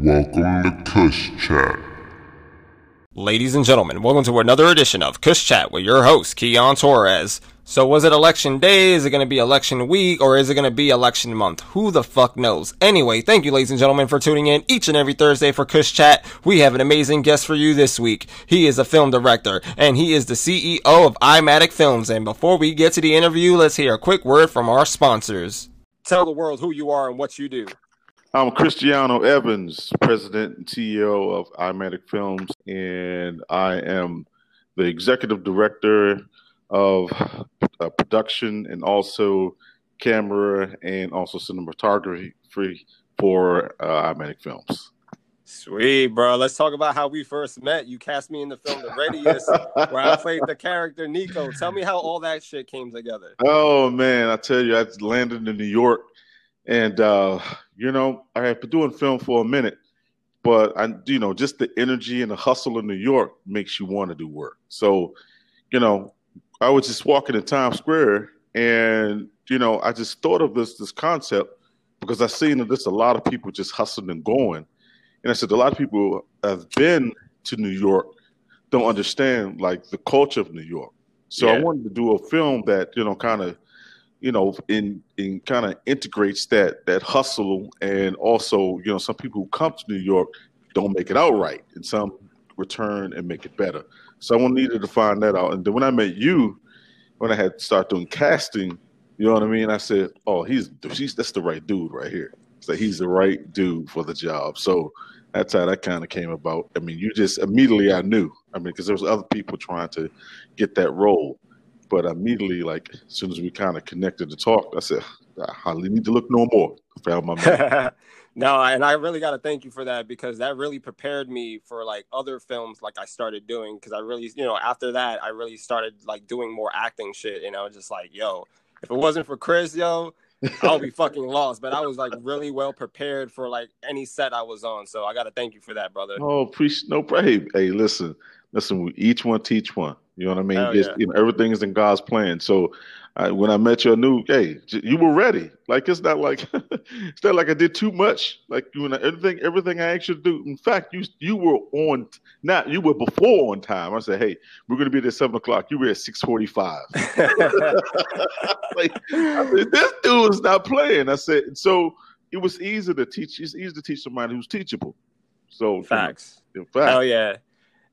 Welcome to Kush Chat. Ladies and gentlemen, welcome to another edition of Kush Chat with your host, Keon Torres. So was it election day? Is it going to be election week? Or is it going to be election month? Who the fuck knows? Anyway, thank you, ladies and gentlemen, for tuning in each and every Thursday for Kush Chat. We have an amazing guest for you this week. He is a film director, and he is the CEO of Eyematic Films. And before we get to the interview, let's hear a quick word from our sponsors. Tell the world who you are and what you do. I'm Cristiano Evans, president and CEO of Eyematic Films, and I am the executive director of production and also camera and also cinematography for Eyematic Films. Sweet, bro. Let's talk about how we first met. You cast me in the film The Radius, where I played the character Nico. Tell me how all that shit came together. Oh, man. I tell you, I landed in New York. And, you know, I have been doing film for a minute, but, just the energy and the hustle in New York makes you want to do work. So, you know, I was just walking in Times Square and, you know, I just thought of this concept because I seen that there's a lot of people just hustling and going. And I said, a lot of people have been to New York, don't understand, like, the culture of New York. So yeah. I wanted to do a film that, you know, kind of, you know, in kind of integrates that hustle, and also, you know, some people who come to New York don't make it out right, and some return and make it better. So I needed to find that out. And then when I met you, when I had started doing casting, you know what I mean? I said, oh, that's the right dude right here. So he's the right dude for the job. So that's how that kind of came about. I mean, you just immediately, I knew. I mean, because there was other people trying to get that role. But immediately, like, as soon as we kind of connected to talk, I said, I hardly need to look no more. I found my man. No, and I really got to thank you for that, because that really prepared me for, like, other films, like, I started doing. Because I really, you know, after that, I really started, like, doing more acting shit. And I was just like, yo, if it wasn't for Chris, yo, I'll be fucking lost. But I was, like, really well prepared for, like, any set I was on. So I got to thank you for that, brother. Oh, appreciate. No, hey, listen, each one teach one. You know what I mean? Oh, yeah. You know, everything is in God's plan. So when I met you, I knew, hey, you were ready. Like, it's not like it's not like I did too much. Like, you know, everything I asked you to do. In fact, you were on. Not you were before on time. I said, hey, we're gonna be there at 7 o'clock. You were at 6:45. Like, I said, this dude is not playing. I said, so it was easy to teach. It's easy to teach somebody who's teachable. So facts. You know, facts. Hell yeah.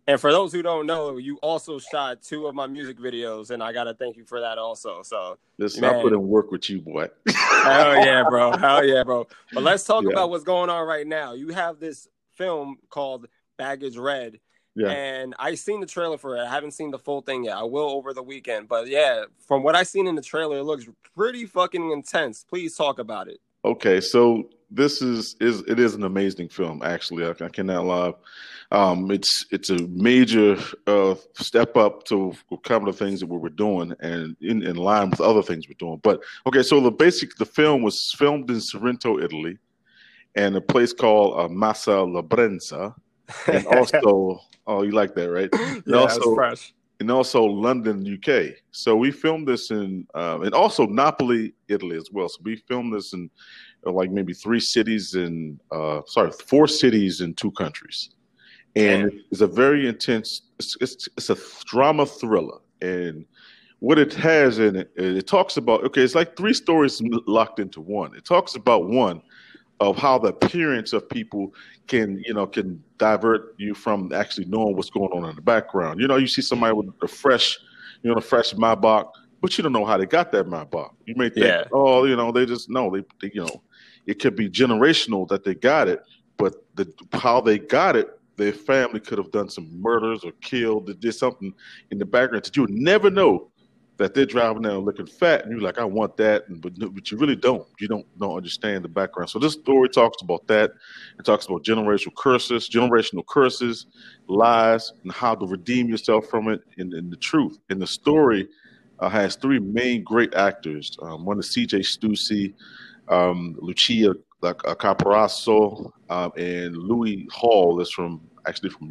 And for those who don't know, you also shot two of my music videos, and I got to thank you for that also. So listen, man. I put in work with you, boy. Hell yeah, bro. Hell yeah, bro. But let's talk about what's going on right now. You have this film called Baggage Red, and I seen the trailer for it. I haven't seen the full thing yet. I will over the weekend. But, yeah, from what I seen in the trailer, it looks pretty fucking intense. Please talk about it. Okay, so this is an amazing film, actually. I cannot lie. It's a major step up to a couple of things that we were doing, and in line with other things we're doing. But okay, so the film was filmed in Sorrento, Italy, and a place called Massa Lubrense, and also oh, you like that, right? And yeah, also fresh. And also London, UK. So we filmed this in, and also Napoli, Italy as well. So we filmed this in like maybe four cities in two countries. And it's a very intense, it's a drama thriller. And what it has in it, it talks about, okay, it's like three stories locked into one. It talks about one of how the appearance of people can divert you from actually knowing what's going on in the background. You know, you see somebody with a fresh Maybach, but you don't know how they got that Maybach. You may think, oh, you know, they just know they you know, it could be generational that they got it, but how they got it, their family could have done some murders or killed, or did something in the background that you would never know. That they're driving down looking fat, and you're like, I want that, but you really don't. You don't understand the background. So this story talks about that. It talks about generational curses, lies, and how to redeem yourself from it, and the truth. And the story has three main great actors. One is C.J. Stussy, Lucia Caparazzo, and Louis Hall is from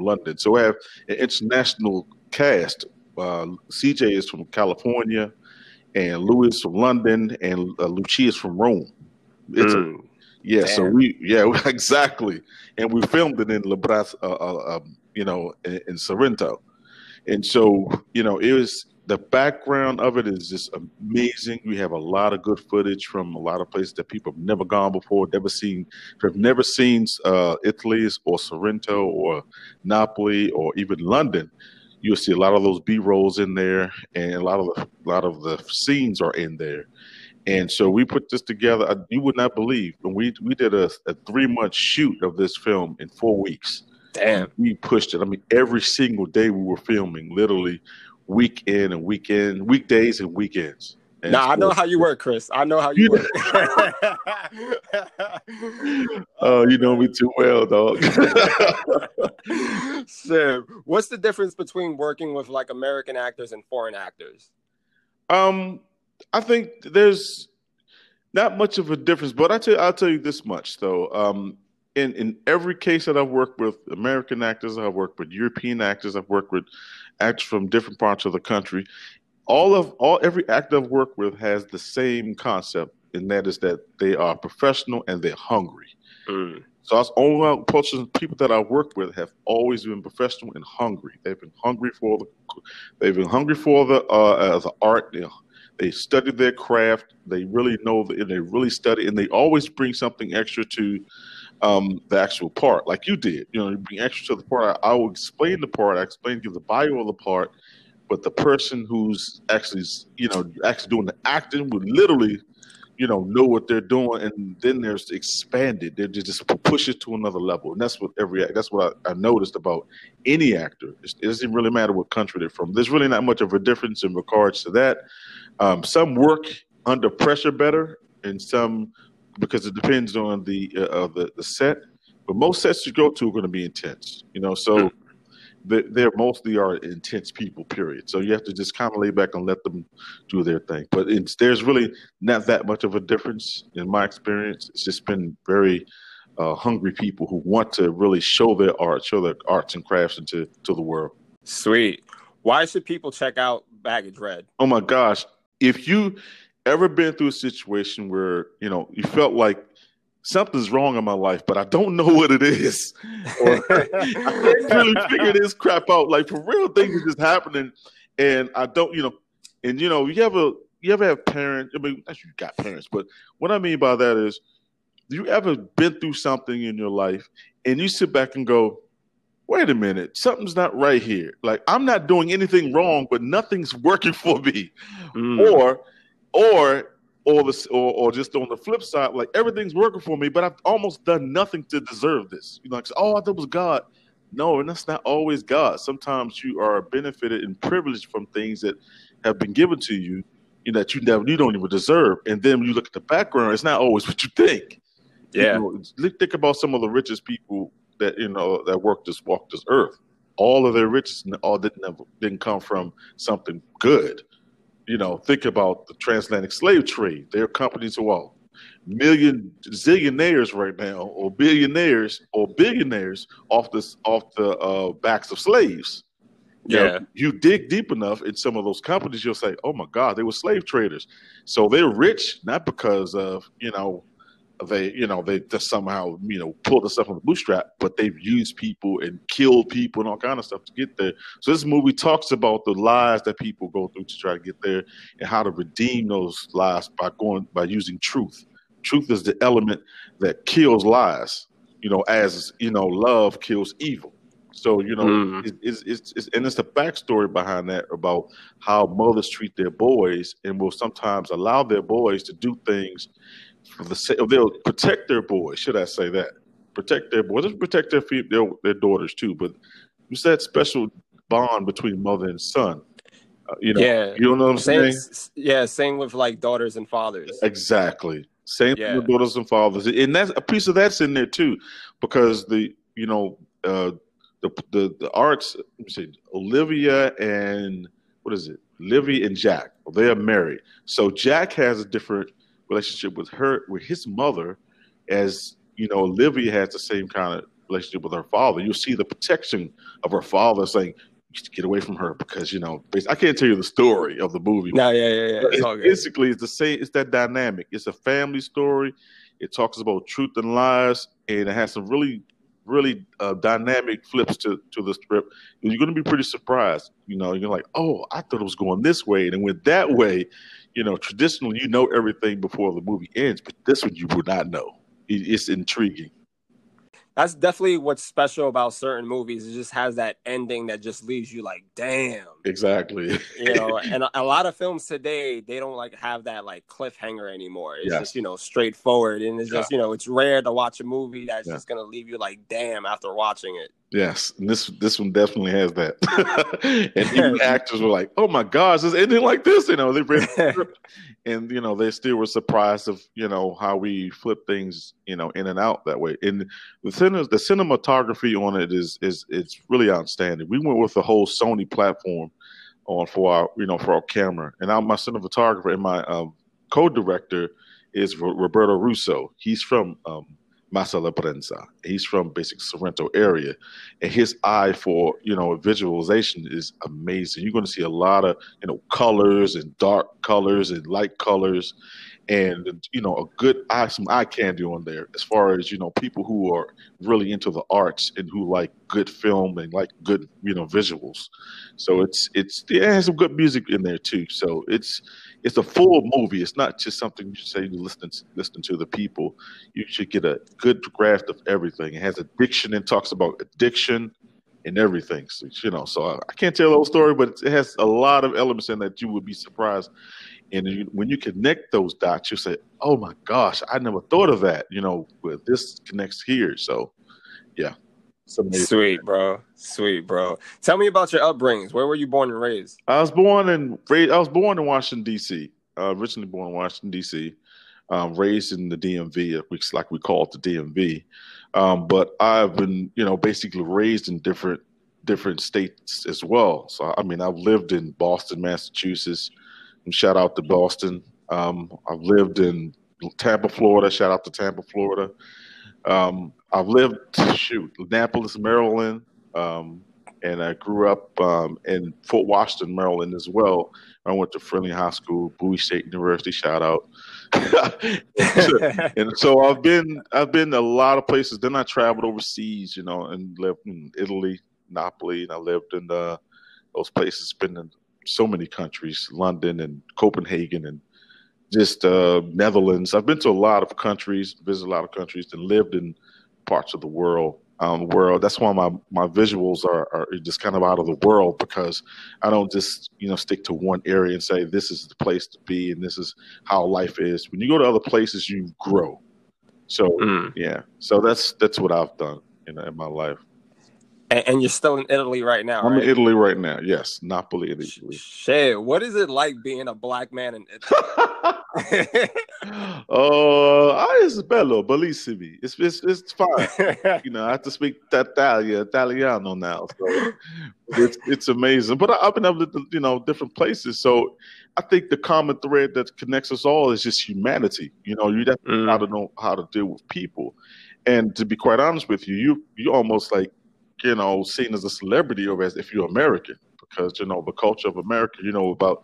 London. So we have an international cast. CJ is from California, and Louis from London, and Lucia is from Rome. It's Yeah, damn. So we, yeah, exactly. And we filmed it in Labras, you know, in Sorrento. And so, you know, it was, the background of it is just amazing. We have a lot of good footage from a lot of places that people have never gone before, have never seen Italy or Sorrento or Napoli or even London. You'll see a lot of those B-rolls in there, and a lot of the scenes are in there. And so we put this together. You would not believe. And we did a 3-month shoot of this film in 4 weeks. Damn. We pushed it. I mean, every single day we were filming, literally weekdays and weekends. And nah, I know how you work, Chris. I know how you work. Oh, you know me too well, dog. So, what's the difference between working with like American actors and foreign actors? I think there's not much of a difference, but I'll tell you this much though. In every case that I've worked with American actors, I've worked with European actors, I've worked with actors from different parts of the country. Every actor I've worked with has the same concept, and that is that they are professional and they're hungry. Mm. So that's all people that I work with have always been professional and hungry. They've been hungry for the art. They study their craft. They really know, and they really study, and they always bring something extra to the actual part, like you did. You know, you bring extra to the part. I will explain the part. I explain, give the bio of the part, but the person who's actually doing the acting would literally, you know what they're doing, and then there's expanded. They just push it to another level, and that's what I noticed about any actor. It doesn't really matter what country they're from. There's really not much of a difference in regards to that. Some work under pressure better, and some, because it depends on the set. But most sets you go to are going to be intense, you know. So they're mostly are intense people, period. So you have to just kind of lay back and let them do their thing. But there's really not that much of a difference in my experience. It's just been very hungry people who want to really show their arts and crafts into the world. Sweet. Why should people check out Baggage Red? Oh my gosh. If you ever been through a situation where, you know, you felt like something's wrong in my life, but I don't know what it is. Or I can't really figure this crap out. Like, for real, things are just happening, and I don't, you know. And you know, you ever have parents? I mean, you got parents, but what I mean by that is, you ever been through something in your life, and you sit back and go, "Wait a minute, something's not right here. Like, I'm not doing anything wrong, but nothing's working for me," or just on the flip side, like, everything's working for me, but I've almost done nothing to deserve this. You know, like, oh, I thought it was God. No, and that's not always God. Sometimes you are benefited and privileged from things that have been given to you, you know, that you don't even deserve. And then when you look at the background, it's not always what you think. Yeah. You know, think about some of the richest people that, you know, that walked this earth. All of their riches didn't come from something good. You know, think about the transatlantic slave trade. There are companies who are zillionaires right now, or billionaires off the backs of slaves. Yeah, you dig deep enough in some of those companies, you'll say, "Oh my God, they were slave traders." So they're rich not because of, you know, they just somehow, you know, pulled us up on the bootstrap, but they've used people and killed people and all kind of stuff to get there. So this movie talks about the lies that people go through to try to get there, and how to redeem those lies by using truth. Truth is the element that kills lies, you know, as you know, love kills evil. So, you know, it's the backstory behind that, about how mothers treat their boys and will sometimes allow their boys to do things. They'll protect their boys. Should I say that? Protect their boys. They'll protect their daughters too. But it's that special bond between mother and son. You know. Yeah. You know what I'm saying? Yeah. Same with like daughters and fathers. Exactly. Same with daughters and fathers. And that's a piece of that's in there too, because the arts. Let me see. Olivia and Jack. They are married. So Jack has a different relationship with his mother, as you know, Olivia has the same kind of relationship with her father. You'll see the protection of her father saying, "Get away from her," because, you know, I can't tell you the story of the movie. No, yeah. It's all good. Basically, it's the same. It's that dynamic. It's a family story. It talks about truth and lies, and it has some really dynamic flips to the script. And you're going to be pretty surprised. You know, you're like, oh, I thought it was going this way, and it went that way. You know, traditionally, you know everything before the movie ends, but this one you would not know. It's intriguing. That's definitely what's special about certain movies. It just has that ending that just leaves you like, damn. Exactly. You know, and a lot of films today, they don't like have that like cliffhanger anymore. It's just, you know, straightforward. And it's just, you know, it's rare to watch a movie that's just going to leave you like, damn, after watching it. Yes. And this one definitely has that. And even actors were like, oh my gosh, is anything like this? You know, they read the script. And, you know, they still were surprised of, you know, how we flip things, you know, in and out that way. And the cinematography on it it's really outstanding. We went with the whole Sony platform on for our camera. And my cinematographer and my co-director is Roberto Russo. He's from Massa Lubrense. He's from basic Sorrento area, and his eye for, you know, visualization is amazing. You're going to see a lot of, you know, colors and dark colors and light colors, and, you know, some eye candy on there as far as, you know, people who are really into the arts and who like good film and like good, you know, visuals. So it has some good music in there too. So it's a full movie. It's not just something you should say you listen to the people. You should get a good grasp of everything. It has addiction and talks about addiction and everything. So, you know, so I can't tell the whole story, but it has a lot of elements in that you would be surprised. And when you connect those dots, you say, oh my gosh, I never thought of that. You know, this connects here. So, yeah. Sweet, bro. Tell me about your upbringings. Where were you born and raised? I was born in Washington, D.C. Originally born in Washington, D.C. Raised in the DMV, like we call it the DMV. But I've been, you know, basically raised in different states as well. So, I mean, I've lived in Boston, Massachusetts. Shout out to Boston. I've lived in Tampa, Florida. Shout out to Tampa, Florida. I've lived, Annapolis, Maryland. And I grew up in Fort Washington, Maryland as well. I went to Friendly High School, Bowie State University, shout out. And so I've been a lot of places. Then I traveled overseas, you know, and lived in Italy, Napoli, and I lived in those places, been in so many countries, London and Copenhagen and just Netherlands. I've been to a lot of countries, visited a lot of countries, and lived in parts of the world. That's why my visuals are just kind of out of the world, because I don't just, you know, stick to one area and say this is the place to be and this is how life is. When you go to other places, you grow. So yeah, so that's what I've done in my life. And you're still in Italy right now, right? I'm in Italy right now, yes. Napoli, Italy. Shit, what is it like being a black man in Italy? It's bello, bellissimi. It's fine. You know, I have to speak Italiano now. So it's amazing. But I've been able to, you know, different places. So I think the common thread that connects us all is just humanity. You know, you definitely gotta know how to deal with people. And to be quite honest with you, you're almost like, you know, seen as a celebrity or as if you're American, because, you know, the culture of America, you know, about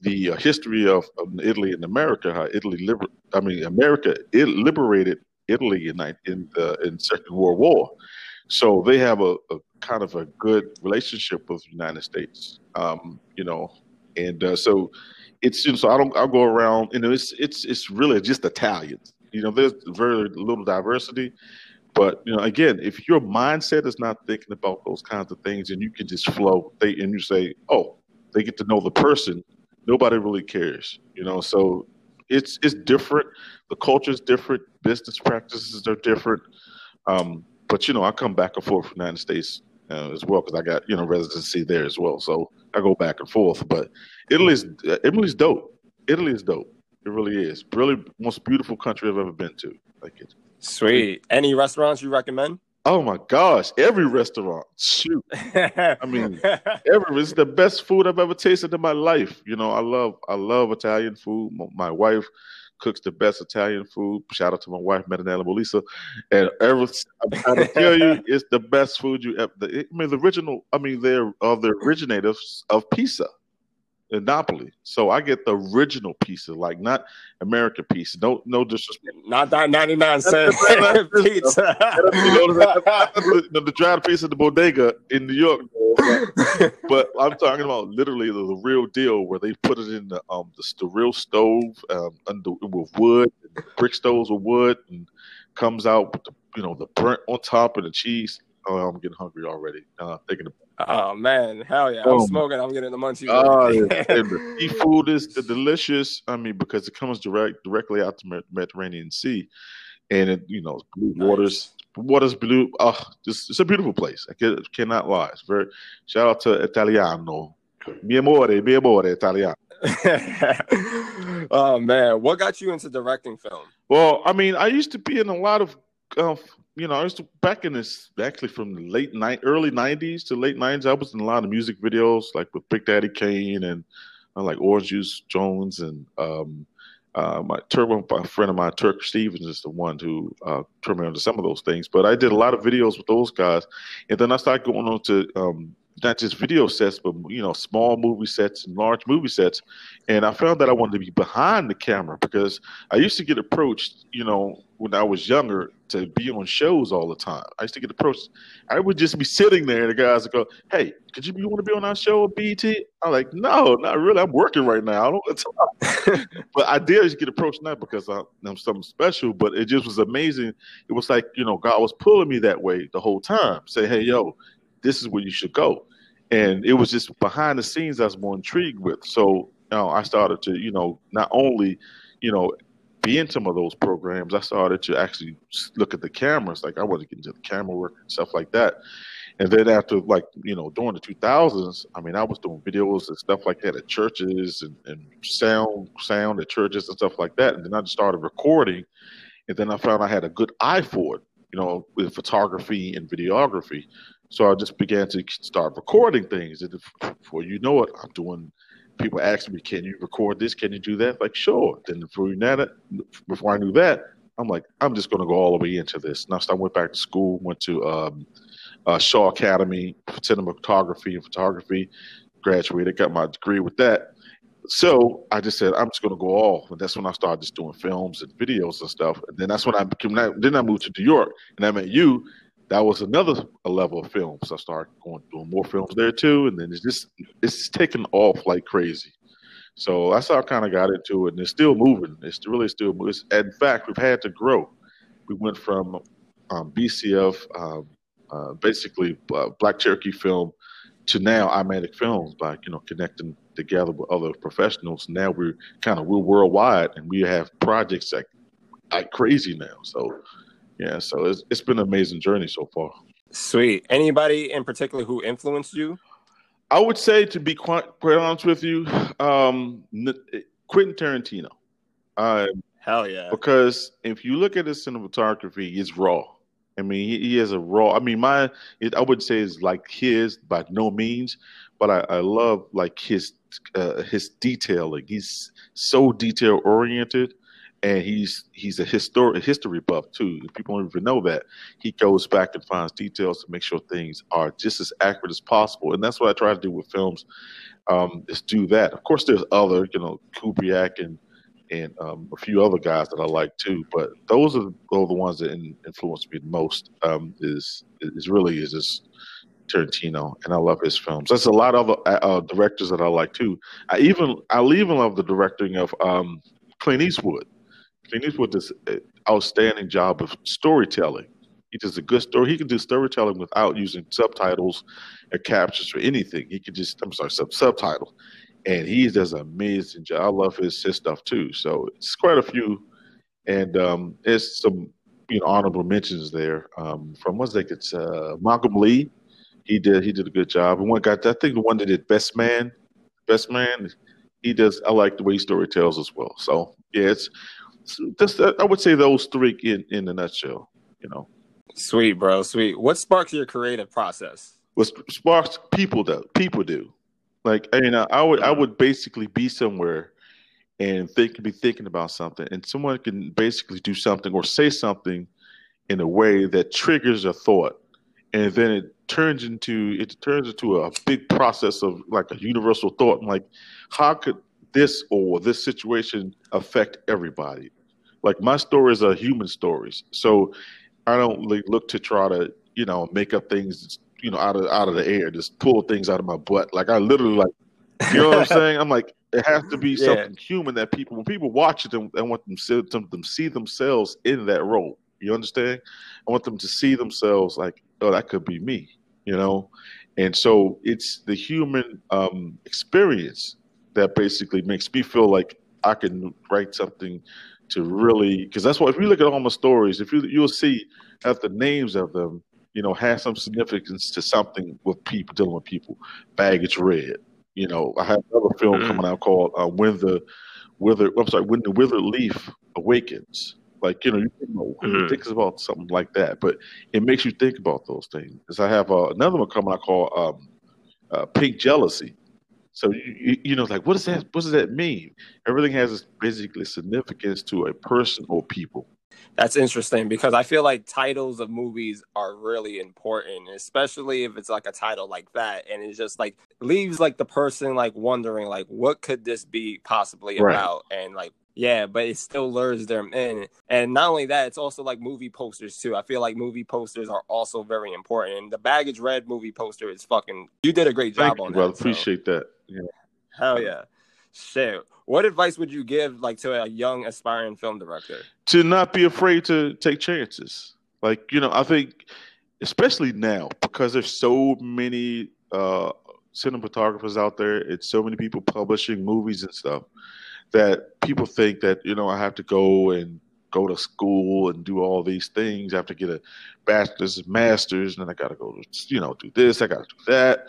the history of Italy and America, how America liberated Italy in Second World War. So they have a kind of a good relationship with the United States, you know, and so it's, you know, so I'll go around, you know, it's really just Italians, you know, there's very little diversity. But, you know, again, if your mindset is not thinking about those kinds of things, and you can just flow, and you say, oh, they get to know the person, nobody really cares, you know. So it's different. The culture is different. Business practices are different. But, you know, I come back and forth from the United States as well, because I got, you know, residency there as well. So I go back and forth. But Italy's dope. Italy is dope. It really is. Really most beautiful country I've ever been to. Like it. Sweet. Any restaurants you recommend? Oh my gosh, every restaurant. Shoot. I mean, it's the best food I've ever tasted in my life. You know, I love Italian food. My wife cooks the best Italian food. Shout out to my wife, Madalena Bolisa. And I tell you, it's the best food you ever. I mean, they're of the originators of pizza. in Napoli. So I get the original pieces, like not American pieces. No disrespect. Not that 99 cent pizza. The dried pizza at the bodega in New York. But I'm talking about literally the real deal, where they put it in the real stove with wood, and brick stoves with wood, and comes out with the burnt on top and the cheese. Oh, I'm getting hungry already. Thinking about it. Oh man, hell yeah! I'm smoking. I'm getting the munchies. The seafood is delicious. I mean, because it comes directly out the Mediterranean Sea, and it blue waters blue. It's a beautiful place. I cannot lie. It's very. Shout out to Italiano. Mi amore, Italiano. Oh man, what got you into directing film? Well, I mean, I used to be in a lot of. I used to back in this actually from the early 90s to late 90s. I was in a lot of music videos, like with Big Daddy Kane and like Orange Juice Jones and my friend of mine, Turk Stevens, is the one who turned me on to some of those things. But I did a lot of videos with those guys, and then I started going on to not just video sets, but small movie sets and large movie sets. And I found that I wanted to be behind the camera because I used to get approached, when I was younger, to be on shows all the time. I used to get approached. I would just be sitting there, and the guys would go, "Hey, you want to be on our show at BET?" I'm like, "No, not really. I'm working right now. I don't." But I did get approached, not because I'm something special, but it just was amazing. It was like God was pulling me that way the whole time. Say, "Hey, yo, this is where you should go." And it was just behind the scenes I was more intrigued with. So I started to, not only, be in some of those programs, I started to actually look at the cameras. Like I wanted to get into the camera work and stuff like that. And then after during the 2000s, I mean, I was doing videos and stuff like that at churches and sound at churches and stuff like that. And then I just started recording. And then I found I had a good eye for it, with photography and videography. So I just began to start recording things. And before you know it, I'm doing, people ask me, "Can you record this? Can you do that?" Like, sure. Then before I knew that, I'm like, I'm just going to go all the way into this. And I went back to school, went to Shaw Academy, cinematography and photography, graduated, got my degree with that. So I just said, I'm just going to go all. And that's when I started just doing films and videos and stuff. And then that's when I moved to New York and I met you. That was another level of films. So I started doing more films there too, and then it's taken off like crazy. So that's how I kind of got into it, and it's still moving. It's really still moving. In fact, we've had to grow. We went from BCF, basically Black Cherokee Film, to now Eyematic Films by connecting together with other professionals. Now we're worldwide, and we have projects like crazy now. So. Yeah, so it's been an amazing journey so far. Sweet. Anybody in particular who influenced you? I would say, to be quite honest with you, Quentin Tarantino. Hell yeah. Because if you look at his cinematography, it's raw. I mean, he has a raw. I mean, I wouldn't say it's like his by no means, but I love like his detailing. He's so detail oriented. And he's a history buff, too. People don't even know that. He goes back and finds details to make sure things are just as accurate as possible. And that's what I try to do with films, is do that. Of course, there's other, Kubriak and a few other guys that I like, too. But those are the ones that influenced me the most, is just Tarantino. And I love his films. That's a lot of directors that I like, too. I even love the directing of Clint Eastwood. Clint Eastwood does an outstanding job of storytelling. He does a good story. He can do storytelling without using subtitles or captions or anything. He could just, subtitle. And he does an amazing job. I love his stuff too. So it's quite a few. And there's some honorable mentions there. From what's that? It's Malcolm Lee. He did a good job. And one guy, I think the one that did Best Man, he does. I like the way he storytells as well. So yeah, I would say those three in a nutshell, Sweet, bro, sweet. What sparks your creative process? What sparks people do. Like, I would basically be somewhere and be thinking about something, and someone can basically do something or say something in a way that triggers a thought. and then it turns into a big process of like a universal thought. I'm like, how could this or this situation affect everybody? Like, my stories are human stories, so I don't look to try to make up things out of the air, just pull things out of my butt. Like, I literally what I'm saying? I'm like, it has to be something human that when people watch it, I want them to see themselves in that role. You understand? I want them to see themselves like, oh, that could be me, And so it's the human experience that basically makes me feel like I can write something to really, because that's why, if you look at all my stories, you'll see that the names of them, has some significance to something with people, dealing with people. Baggage Red. I have another film coming out called When the Withered Leaf Awakens. You think about something like that, but it makes you think about those things. Because I have another one coming out called Pink Jealousy. So what does that? What does that mean? Everything has basically significance to a person or people. That's interesting, because I feel like titles of movies are really important, especially if it's like a title like that, and it's just like leaves like the person like wondering like, what could this be possibly about, and like, yeah, but it still lures them in. And not only that, it's also like movie posters too. I feel like movie posters are also very important, and the Baggage Red movie poster is fucking, you did a great job on that. Well, appreciate that. Yeah. Hell yeah. Shit. What advice would you give to a young aspiring film director? To not be afraid to take chances. I think especially now, because there's so many cinematographers out there, it's so many people publishing movies and stuff, that people think that, I have to go to school and do all these things. I have to get a bachelor's, master's, and then I got to go, do this, I got to do that.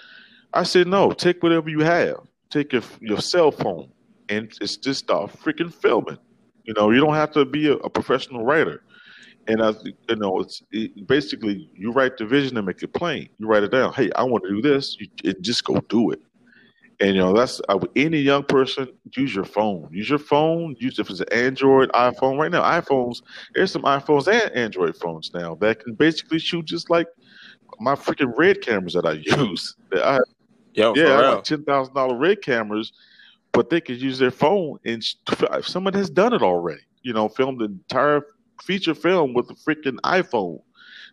I said, no, take whatever you have. Take your cell phone and just start freaking filming. You don't have to be a professional writer. And basically you write the vision and make it plain. You write it down. Hey, I want to do this. And just go do it. And that's any young person. Use your phone. Use your phone. Use, if it's an Android, iPhone. Right now, there's some iPhones and Android phones now that can basically shoot just like my freaking Red cameras that I use. I have like $10,000 Red cameras, but they could use their phone, and someone has done it already. Filmed the entire feature film with a freaking iPhone.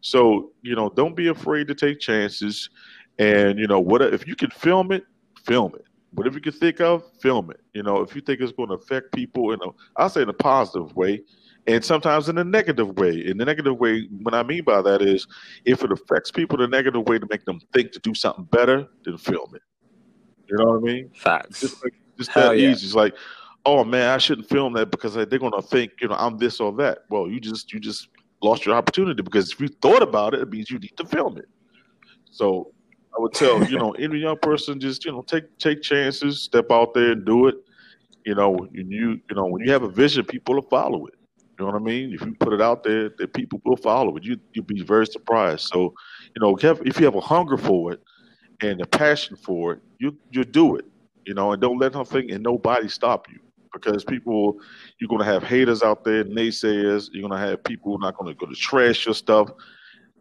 So don't be afraid to take chances. And what if you can film it? Film it. Whatever you can think of, film it. If you think it's going to affect people, I'll say in a positive way, and sometimes in a negative way. In the negative way, what I mean by that is, if it affects people in a negative way to make them think to do something better, then film it. You know what I mean? Facts. Just that easy. It's like, oh man, I shouldn't film that because they're going to think, I'm this or that. Well, you just lost your opportunity, because if you thought about it, it means you need to film it. So I would tell, any young person, just, take chances, step out there and do it. When you have a vision, people will follow it. You know what I mean? If you put it out there, the people will follow it. You'll be very surprised. So, if you have a hunger for it and a passion for it, you'll do it. And don't let nothing and nobody stop you, because you're going to have haters out there, naysayers. You're going to have people who are not going to go to trash your stuff.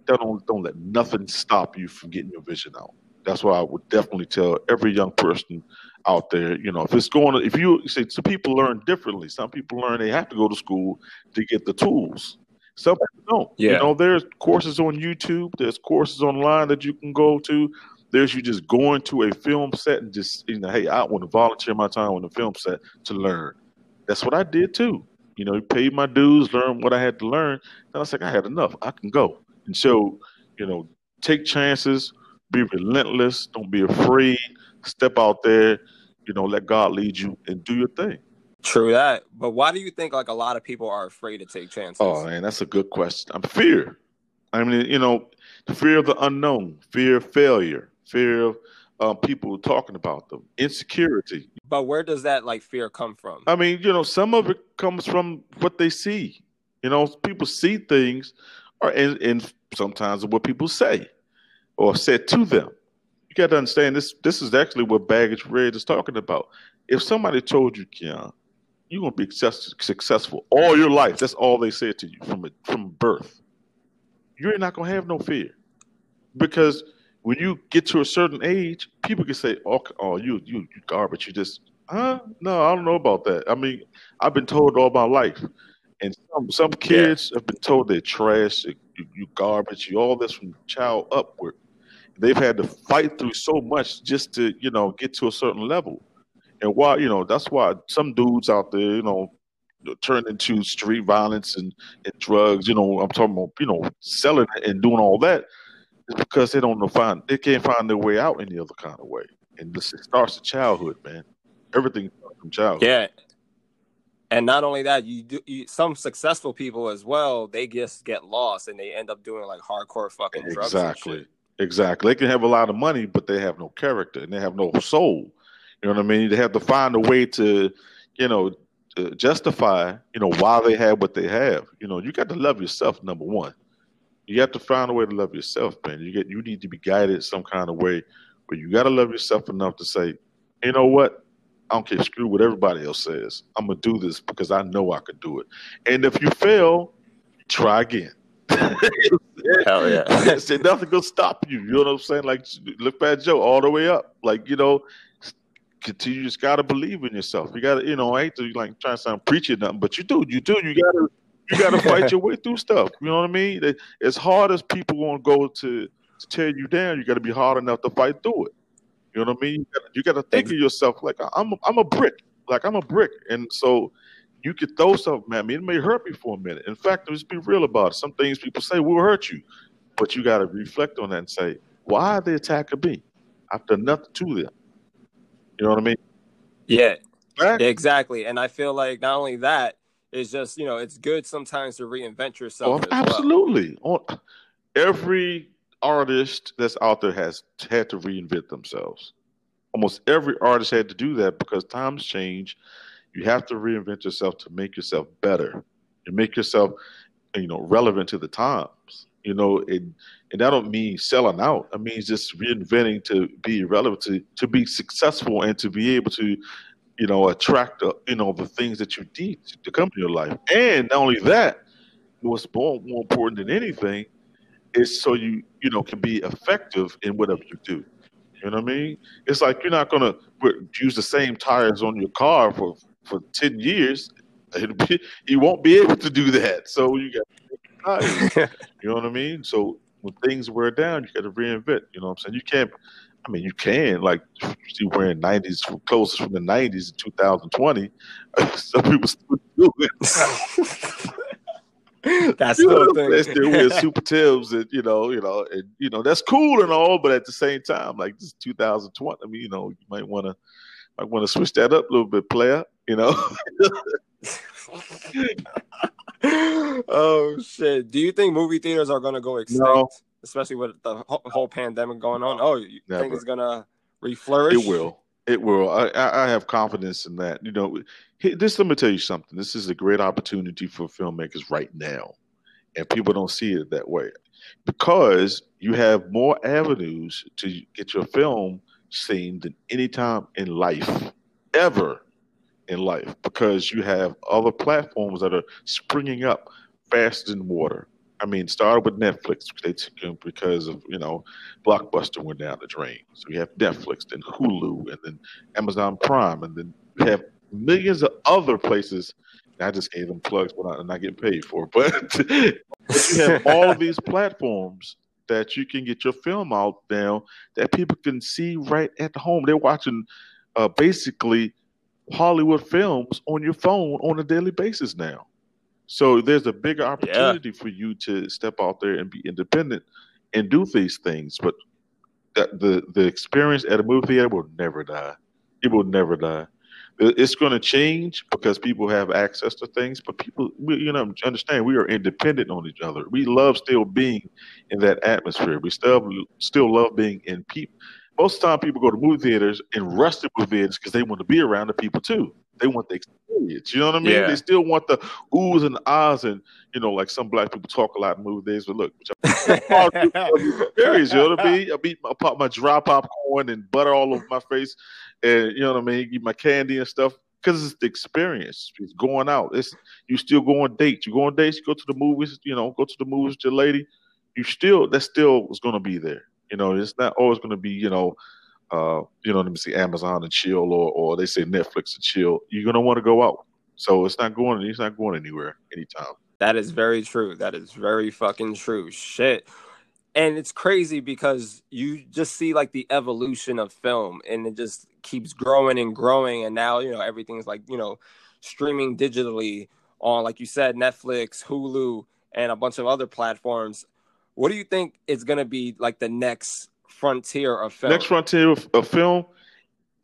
Don't let nothing stop you from getting your vision out. That's why I would definitely tell every young person out there, some people learn differently. Some people learn they have to go to school to get the tools. Some people don't. Yeah. There's courses on YouTube. There's courses online that you can go to. There's you just going to a film set and just, hey, I want to volunteer my time on the film set to learn. That's what I did too. Paid my dues, learned what I had to learn. And I was like, I had enough. I can go. And so, take chances, be relentless, don't be afraid, step out there, let God lead you and do your thing. True that. But why do you think a lot of people are afraid to take chances? Oh, man, that's a good question. Fear. I mean, fear of the unknown, fear of failure, fear of people talking about them, insecurity. But where does that fear come from? I mean, some of it comes from what they see. People see things. And sometimes what people say or said to them. You got to understand this. This is actually what Baggage Red is talking about. If somebody told you, Keon, you're going to be successful all your life. That's all they said to you from birth. You're not going to have no fear. Because when you get to a certain age, people can say, "Oh, you garbage. You just no, I don't know about that." I mean, I've been told all my life, and some kids have been told they're trash, you garbage, you all this from child upward. They've had to fight through so much just to, you know, get to a certain level. And why, you know, that's why some dudes out there, you know, turn into street violence and drugs. You know, I'm talking about, you know, selling and doing all that, is because they don't find, they can't find their way out any other kind of way. And this, it starts in childhood, man. Everything starts from childhood. Yeah. And not only that, some successful people as well, they just get lost and they end up doing like hardcore fucking drugs. Exactly. And shit. Exactly. They can have a lot of money, but they have no character and they have no soul. You know what I mean? They have to find a way to, you know, to justify, you know, why they have what they have. You know, you got to love yourself, number one. You have to find a way to love yourself, man. You need to be guided some kind of way, but you got to love yourself enough to say, you know what? I don't care, screw what everybody else says. I'm going to do this because I know I could do it. And if you fail, try again. Hell yeah. So nothing gonna stop you. You know what I'm saying? Like Lift Bad Joe all the way up. Like, you know, continue, you just gotta believe in yourself. You gotta, you know, I hate to like try to sound preachy or nothing, but you do. You gotta fight your way through stuff. You know what I mean? As hard as people wanna go to tear you down, you gotta be hard enough to fight through it. You know what I mean? You gotta think of yourself like I'm a brick. Like I'm a brick. And so you could throw something at me. It may hurt me for a minute. In fact, let's be real about it. Some things people say will hurt you. But you got to reflect on that and say, why are they attacking me? I've done nothing to them. You know what I mean? Yeah, right? Exactly. And I feel like not only that, it's just, you know, it's good sometimes to reinvent yourself. Oh, absolutely. Well. Every artist that's out there has had to reinvent themselves. Almost every artist had to do that because times change. You have to reinvent yourself to make yourself better and make yourself, you know, relevant to the times, you know, and that don't mean selling out. I mean, just reinventing to be relevant, to be successful and to be able to, you know, attract, you know, the things that you need to come to your life. And not only that, what's more important than anything is so you know, can be effective in whatever you do. You know what I mean? It's like you're not going to use the same tires on your car for 10 years, you won't be able to do that. So you got to tires. You know what I mean? So when things wear down, you got to reinvent. You know what I'm saying? You can't, I mean, you can, like, you see wearing 90s clothes from the 90s in 2020. Some people still do it. That's the thing. They still wear super Timbs and you know that's cool and all, but at the same time, like this is 2020. I mean, you know, you might want to switch that up a little bit, player. You know. Oh shit! Do you think movie theaters are gonna go extinct, especially with the whole pandemic going on? Oh, you Never. Think it's gonna reflourish? It will. It will. I have confidence in that. You know, this. Let me tell you something. This is a great opportunity for filmmakers right now, and people don't see it that way because you have more avenues to get your film seen than any time in life, ever in life, because you have other platforms that are springing up faster than water. I mean, started with Netflix because of, you know, Blockbuster went down the drain. So we have Netflix, then Hulu, and then Amazon Prime, and then we have millions of other places. And I just gave them plugs, but I'm not getting paid for it. But you have all of these platforms that you can get your film out now that people can see right at home. They're watching basically Hollywood films on your phone on a daily basis now. So there's a bigger opportunity for you to step out there and be independent and do these things. But the experience at a movie theater will never die. It will never die. It's going to change because people have access to things. But people, you know, understand we are independent on each other. We love still being in that atmosphere. We still love being in people. Most of the time people go to movie theaters and rush to movie theaters because they want to be around the people too. They want the experience. You know what I mean? Yeah. They still want the oohs and ahs and, you know, like some black people talk a lot in movie days, but look, experience, you know what I mean? I pop my dry popcorn and butter all over my face and, you know what I mean, eat my candy and stuff because it's the experience. It's going out. You still go on dates. You go on dates, you go to the movies, you know, go to the movies with your lady. that still was going to be there. You know, it's not always going to be, let me see, Amazon and chill, or they say Netflix and chill. You're going to want to go out. So it's not going anywhere anytime. That is very true. That is very fucking true. Shit. And it's crazy because you just see like the evolution of film, and it just keeps growing and growing. And now, everything's like, streaming digitally on, like you said, Netflix, Hulu, and a bunch of other platforms. What do you think is going to be like the next frontier of film? Next frontier of film?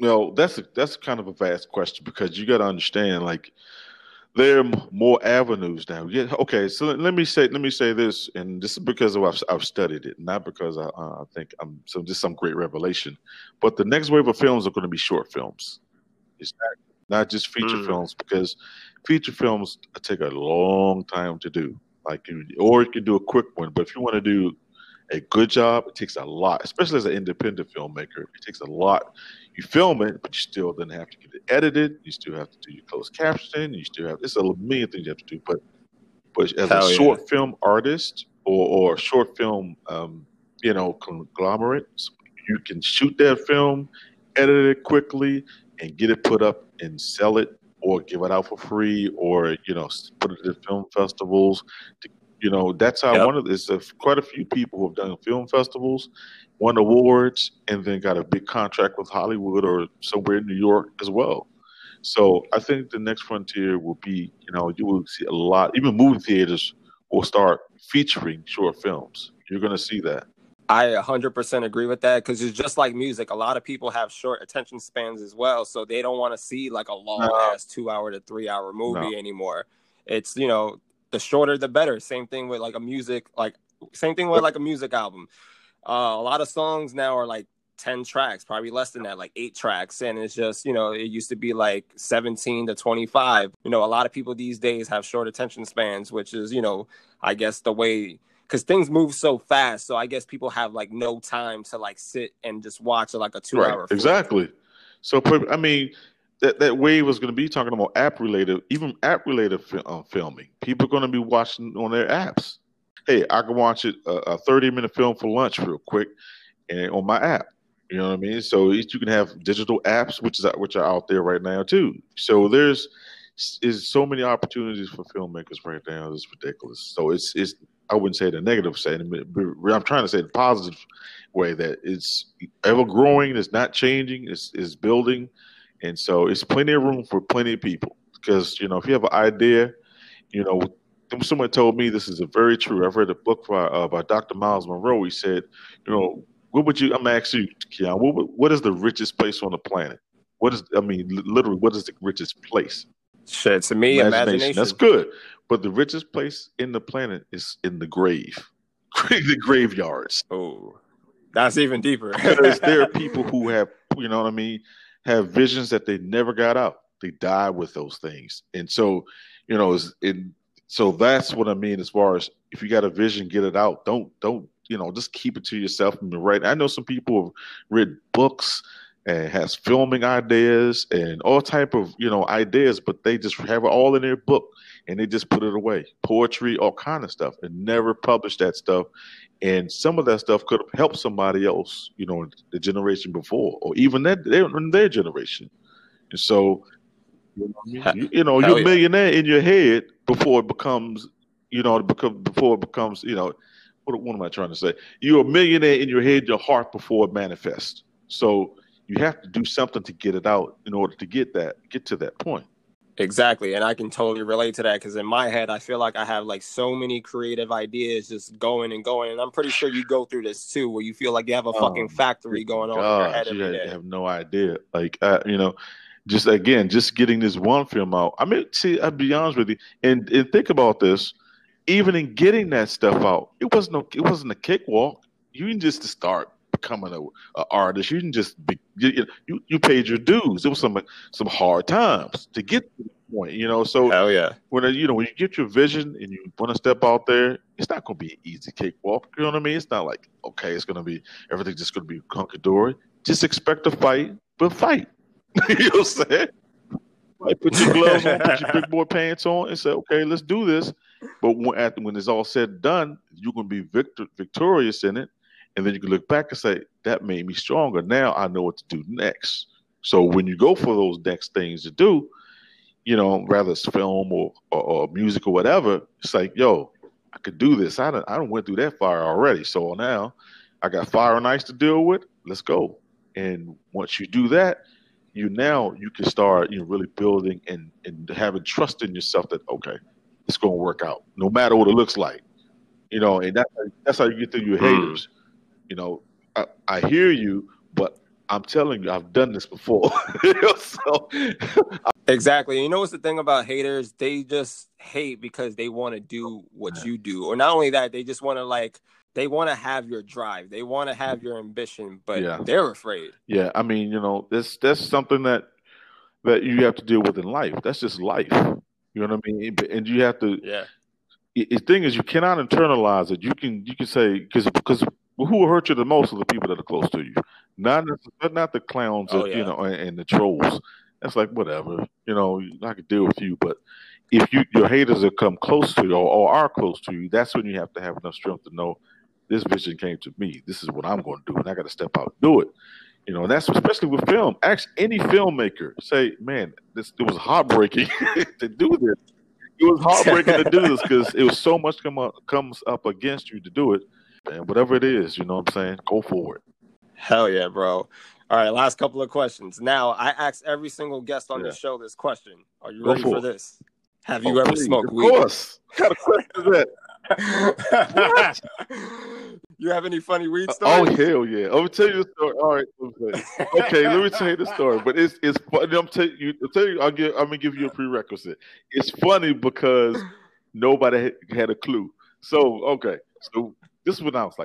That's kind of a vast question, because you got to understand, like, there are more avenues now. Yeah, okay, so let me say this, and this is because I've studied it, not because I think I'm just some great revelation. But the next wave of films are going to be short films. It's not just feature films, because feature films take a long time to do. Or you can do a quick one, but if you want to do a good job, it takes a lot, especially as an independent filmmaker. It takes a lot. You film it, but you still then have to get it edited. You still have to do your closed captioning. It's a million things you have to do. But as a short film artist or short film, conglomerate, you can shoot that film, edit it quickly, and get it put up and sell it, or give it out for free, or put it at film festivals. That's how one of this. Quite a few people who have done film festivals, won awards, and then got a big contract with Hollywood or somewhere in New York as well. So I think the next frontier will be, you will see a lot. Even movie theaters will start featuring short films. You're going to see that. I 100% agree with that, because it's just like music. A lot of people have short attention spans as well, so they don't want to see like a long-ass 2-hour to 3-hour movie anymore. It's, the shorter the better. Same thing with like a music, album. A lot of songs now are like 10 tracks, probably less than that, like 8 tracks. And it's just, it used to be like 17 to 25. A lot of people these days have short attention spans, which is, I guess the way, because things move so fast. So I guess people have like no time to like sit and just watch like a 2-hour. Right, exactly. So, I mean, that wave was going to be talking about app-related filming. People are going to be watching on their apps. Hey, I can watch it a 30-minute film for lunch real quick and on my app. You know what I mean? So you can have digital apps, which are out there right now too. So there's so many opportunities for filmmakers right now. It's ridiculous. So it's I wouldn't say the negative side. I'm trying to say the positive way that it's ever-growing, it's not changing, it's building. And so it's plenty of room for plenty of people, because, if you have an idea, someone told me this is a very true. I've read a book by Dr. Miles Monroe. He said, I'm asking you, Keon, what is the richest place on the planet? What is the richest place? Shit, to me, imagination. That's good. But the richest place in the planet is in the grave, the graveyards. Oh, that's even deeper. Because there are people who have, have visions that they never got out. They die with those things. And so, so that's what I mean, as far as if you got a vision, get it out. Don't, just keep it to yourself. And right. I know some people have read books and has filming ideas and all type of, ideas, but they just have it all in their book and they just put it away. Poetry, all kind of stuff, and never publish that stuff. And some of that stuff could have helped somebody else, the generation before, or even their generation. And so, you're a millionaire in your head before it becomes, what am I trying to say? You're a millionaire in your head, your heart, before it manifests. So you have to do something to get it out in order to get to that point. Exactly. And I can totally relate to that, because in my head, I feel like I have like so many creative ideas just going and going. And I'm pretty sure you go through this too, where you feel like you have a fucking factory going on in your head every day. I have no idea. Like, just getting this one film out. I mean, see, I'll be honest with you. And think about this. Even in getting that stuff out, it wasn't a cakewalk. You didn't just start becoming an artist. You didn't just be, you paid your dues. It was some hard times to get to that point, So hell yeah. When you get your vision and you want to step out there, it's not going to be an easy cakewalk. You know what I mean? It's not like, okay, it's going to be everything's just going to be hunky dory. Just expect a fight, but fight. You know what I'm saying? Like, put your gloves on, put your big boy pants on, and say, okay, let's do this. But when it's all said and done, you can be victorious in it, and then you can look back and say, that made me stronger. Now I know what to do next. So when you go for those next things to do, you know, rather it's film or music or whatever, it's like, yo, I could do this. I done went through that fire already. So now I got fire and ice to deal with. Let's go. And once you do that, you can start, really building and having trust in yourself that, okay, it's going to work out no matter what it looks like, and that's how you get through your haters. I hear you, but I'm telling you, I've done this before. So, exactly. You know what's the thing about haters? They just hate because they want to do what you do. Or not only that, they just want to they want to have your drive. They want to have your ambition, but they're afraid. Yeah. I mean, that's something that you have to deal with in life. That's just life. You know what I mean? And you have to, the thing is, you cannot internalize it. You can say, because who will hurt you the most are the people that are close to you. Not the clowns, and the trolls. That's like, whatever, I could deal with you. But if your haters have come close to you or are close to you, that's when you have to have enough strength to know this vision came to me. This is what I'm going to do, and I got to step out and do it. And that's especially with film. Ask any filmmaker. Say, man, it was heartbreaking to do this. It was heartbreaking to do this because it was so much comes up against you to do it. And whatever it is, you know what I'm saying? Go for it. Hell yeah, bro. All right, last couple of questions. Now, I ask every single guest on the show this question. Are you ready for this? Have you ever smoked weed? Of course. What kind of question is that? You have any funny weed stories? Oh, hell yeah. I'm going to tell you a story. All right. Okay, let me tell you the story. But it's funny. I'm going to give you a prerequisite. It's funny because nobody had a clue. So, okay. So, this is when I was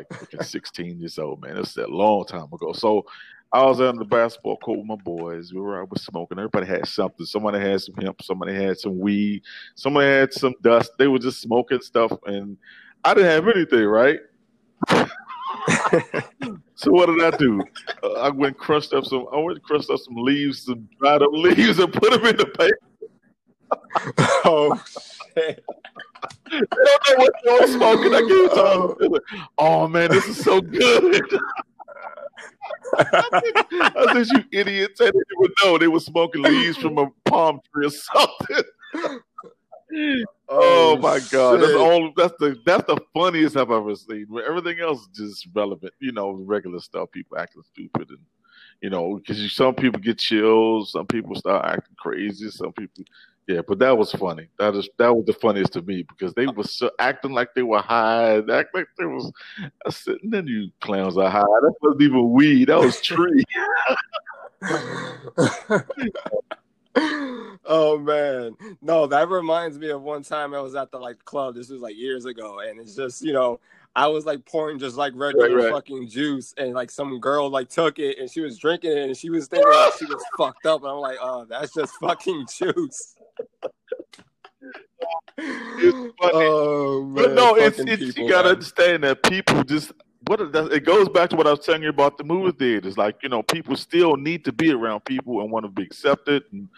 16 years old, man. This is a long time ago. So I was on the basketball court with my boys. I was smoking. Everybody had something. Somebody had some hemp. Somebody had some weed. Somebody had some dust. They were just smoking stuff, and I didn't have anything, right? So what did I do? I went and crushed up some leaves, some dried up leaves, and put them in the paper. Oh, shit. They don't know what you're smoking. I gave it to them. Oh, man, this is so good. I said, you idiots. I didn't even know they were smoking leaves from a palm tree or something. Oh, my God. That's the funniest I've ever seen. Everything else is just relevant. Regular stuff, people acting stupid. And, because some people get chills. Some people start acting crazy. Some people... Yeah, but that was funny. That was the funniest to me because they were acting like they were high. Acting like they was. I said, "None of you clowns are high. That wasn't even weed. That was tree." Oh man, no. That reminds me of one time I was at the club. This was years ago, and it's just I was pouring just regular fucking juice, and some girl took it and she was drinking it and she was thinking she was fucked up, and I'm like, oh, that's just fucking juice. It's funny. Oh, man, but no, it's you gotta understand that people just it goes back to what I was telling you about the movie theaters. People still need to be around people and want to be accepted and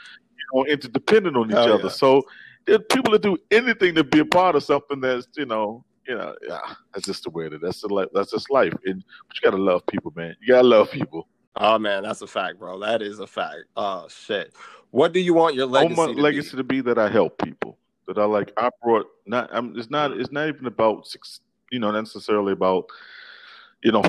interdependent on each other. Yeah. So there are people that do anything to be a part of something that's that's just the way that that's just life. And but you gotta love people, man. You gotta love people. Oh man, that's a fact, bro. That is a fact. Oh shit. What do you want your legacy? I want my legacy to be that I help people. That I I brought. It's not even about necessarily about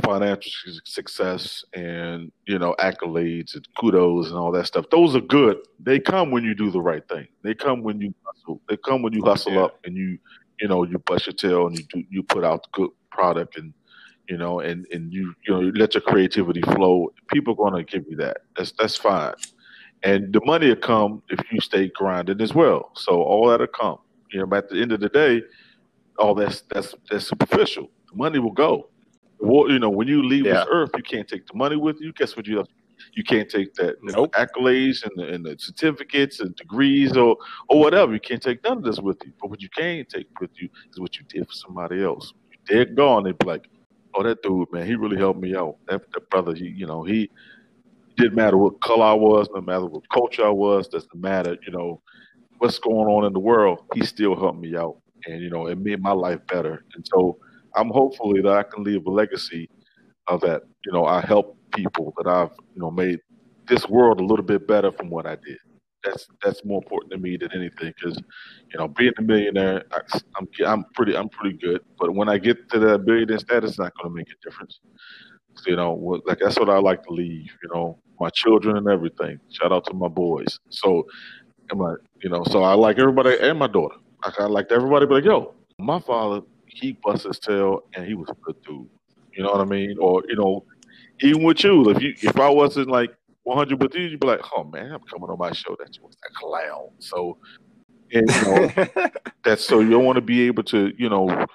financial success and accolades and kudos and all that stuff. Those are good. They come when you do the right thing. They come when you hustle. They come when you hustle up and you bust your tail and you put out the good product and you let your creativity flow. People are going to give you that. That's fine. And the money will come if you stay grinding as well. So all that'll come. At the end of the day, all that's superficial. The money will go. When you leave this earth, you can't take the money with you. Guess what? You can't take that accolades and the certificates and degrees or whatever. You can't take none of this with you. But what you can take with you is what you did for somebody else. They're gone. They'd be like, oh, that dude, man, he really helped me out. That brother, he didn't matter what color I was, no matter what culture I was, doesn't matter, what's going on in the world. He still helped me out. and, you know, it made my life better. And so I'm hopefully that I can leave a legacy of that, you know, I help people, that I've, you know, made this world a little bit better from what I did. That's more important to me than anything, because, you know, being a millionaire, I'm pretty good. But when I get to that billionaire status, it's not going to make a difference. So, you know, like, that's what I like to leave. You know, my children and everything. Shout out to my boys. So, so I like everybody and my daughter. Like, I like everybody, but like, yo, my father, he bust his tail and he was a good dude. You know what I mean? Or, you know, even with you, if I wasn't like 100 with you, you'd be like, oh man, I'm coming on my show. That you was a clown. So, and, you know, that's, so you want to be able to, you know,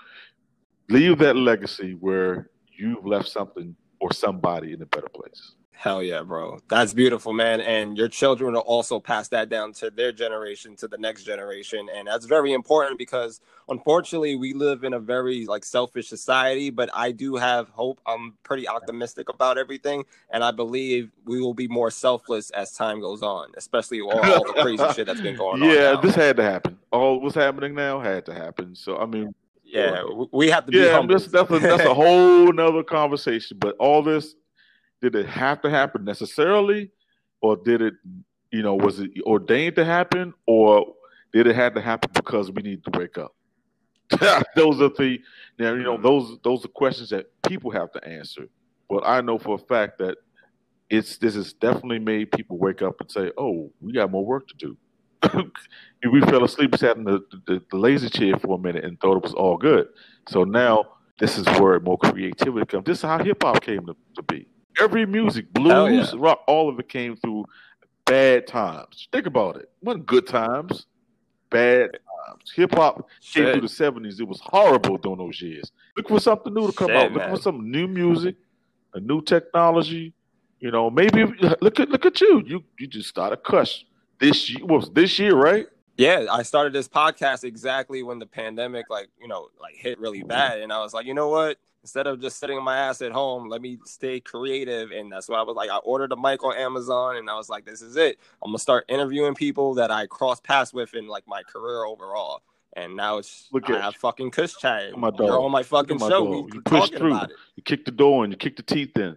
leave that legacy where you've left something or somebody in a better place. Hell yeah, bro. That's beautiful, man. And your children will also pass that down to their generation, to the next generation. And that's very important, because unfortunately we live in a very like selfish society, but I do have hope. I'm pretty optimistic about everything. And I believe we will be more selfless as time goes on, especially with all the crazy shit that's been going on. Yeah, this had to happen. All what's happening now had to happen. So, I mean, yeah, we have to be humble. That's a whole nother conversation, but all this, did it have to happen necessarily, or did it, you know, was it ordained to happen, or did it have to happen because we need to break up? Those are questions that people have to answer. But I know for a fact that this has definitely made people wake up and say, "Oh, we got more work to do." We fell asleep, sat in the lazy chair for a minute, and thought it was all good. So now this is where more creativity comes. This is how hip hop came to be. Every music, blues, rock, all of it came through bad times. Think about it. It wasn't good times, bad times. Hip-hop came through the 70s. It was horrible during those years. Look for something new to come out. Look for some new music, a new technology. You know, maybe look at you. You just started Kush this year. What was this year, right? Yeah, I started this podcast exactly when the pandemic, hit really bad. And I was like, you know what? Instead of just sitting my ass at home, let me stay creative. And that's why I was like, I ordered a mic on Amazon, and I was like, this is it. I'm going to start interviewing people that I cross paths with in, like, my career overall. And now I have fucking Kush Chat. You're on my fucking show. You push through. You kick the door in. You kick the teeth in.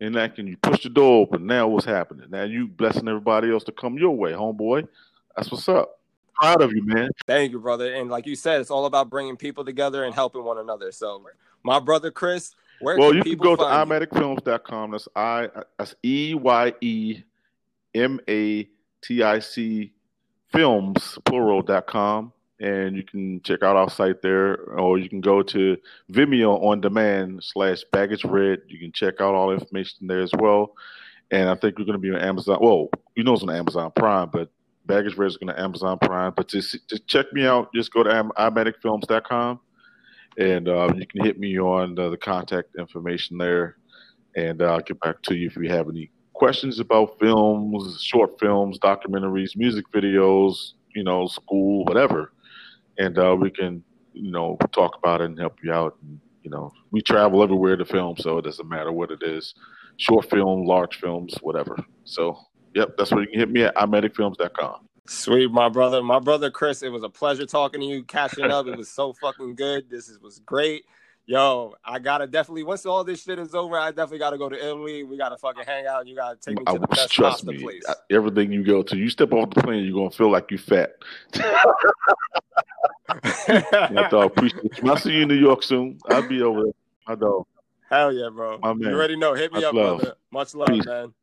And like, you push the door open. Now what's happening? Now you blessing everybody else to come your way, homeboy. That's what's up. Proud of you, man. Thank you, brother. And like you said, it's all about bringing people together and helping one another. So, my brother Chris, you can go to eyematicfilms.com. That's EYEMATIC films plural.com, and you can check out our site there, or you can go to Vimeo on demand /Baggage Red. You can check out all the information there as well. And I think we're going to be on Amazon. Well, you know it's on Amazon Prime, but Baggage Red is going to Amazon Prime. But just check me out. Just go to eyematicfilms.com. And you can hit me on the contact information there, and I'll get back to you if you have any questions about films, short films, documentaries, music videos, you know, school, whatever. And we can, you know, talk about it and help you out. And, you know, we travel everywhere to film, so it doesn't matter what it is, short film, large films, whatever. So, yep, that's where you can hit me at eyematicfilms.com. Sweet, my brother Chris, it was a pleasure talking to you, catching up. It was so fucking good. This was great. Yo, I gotta definitely, once all this shit is over, I definitely gotta go to Italy. We gotta fucking hang out. You gotta take me to the best pasta place. Everything you go to, you step off the plane, you're gonna feel like you fat. I appreciate you. I'll see you in New York soon. I'll be over there. My dog. Hell yeah, bro. You already know. Hit me up, brother. Much love, man.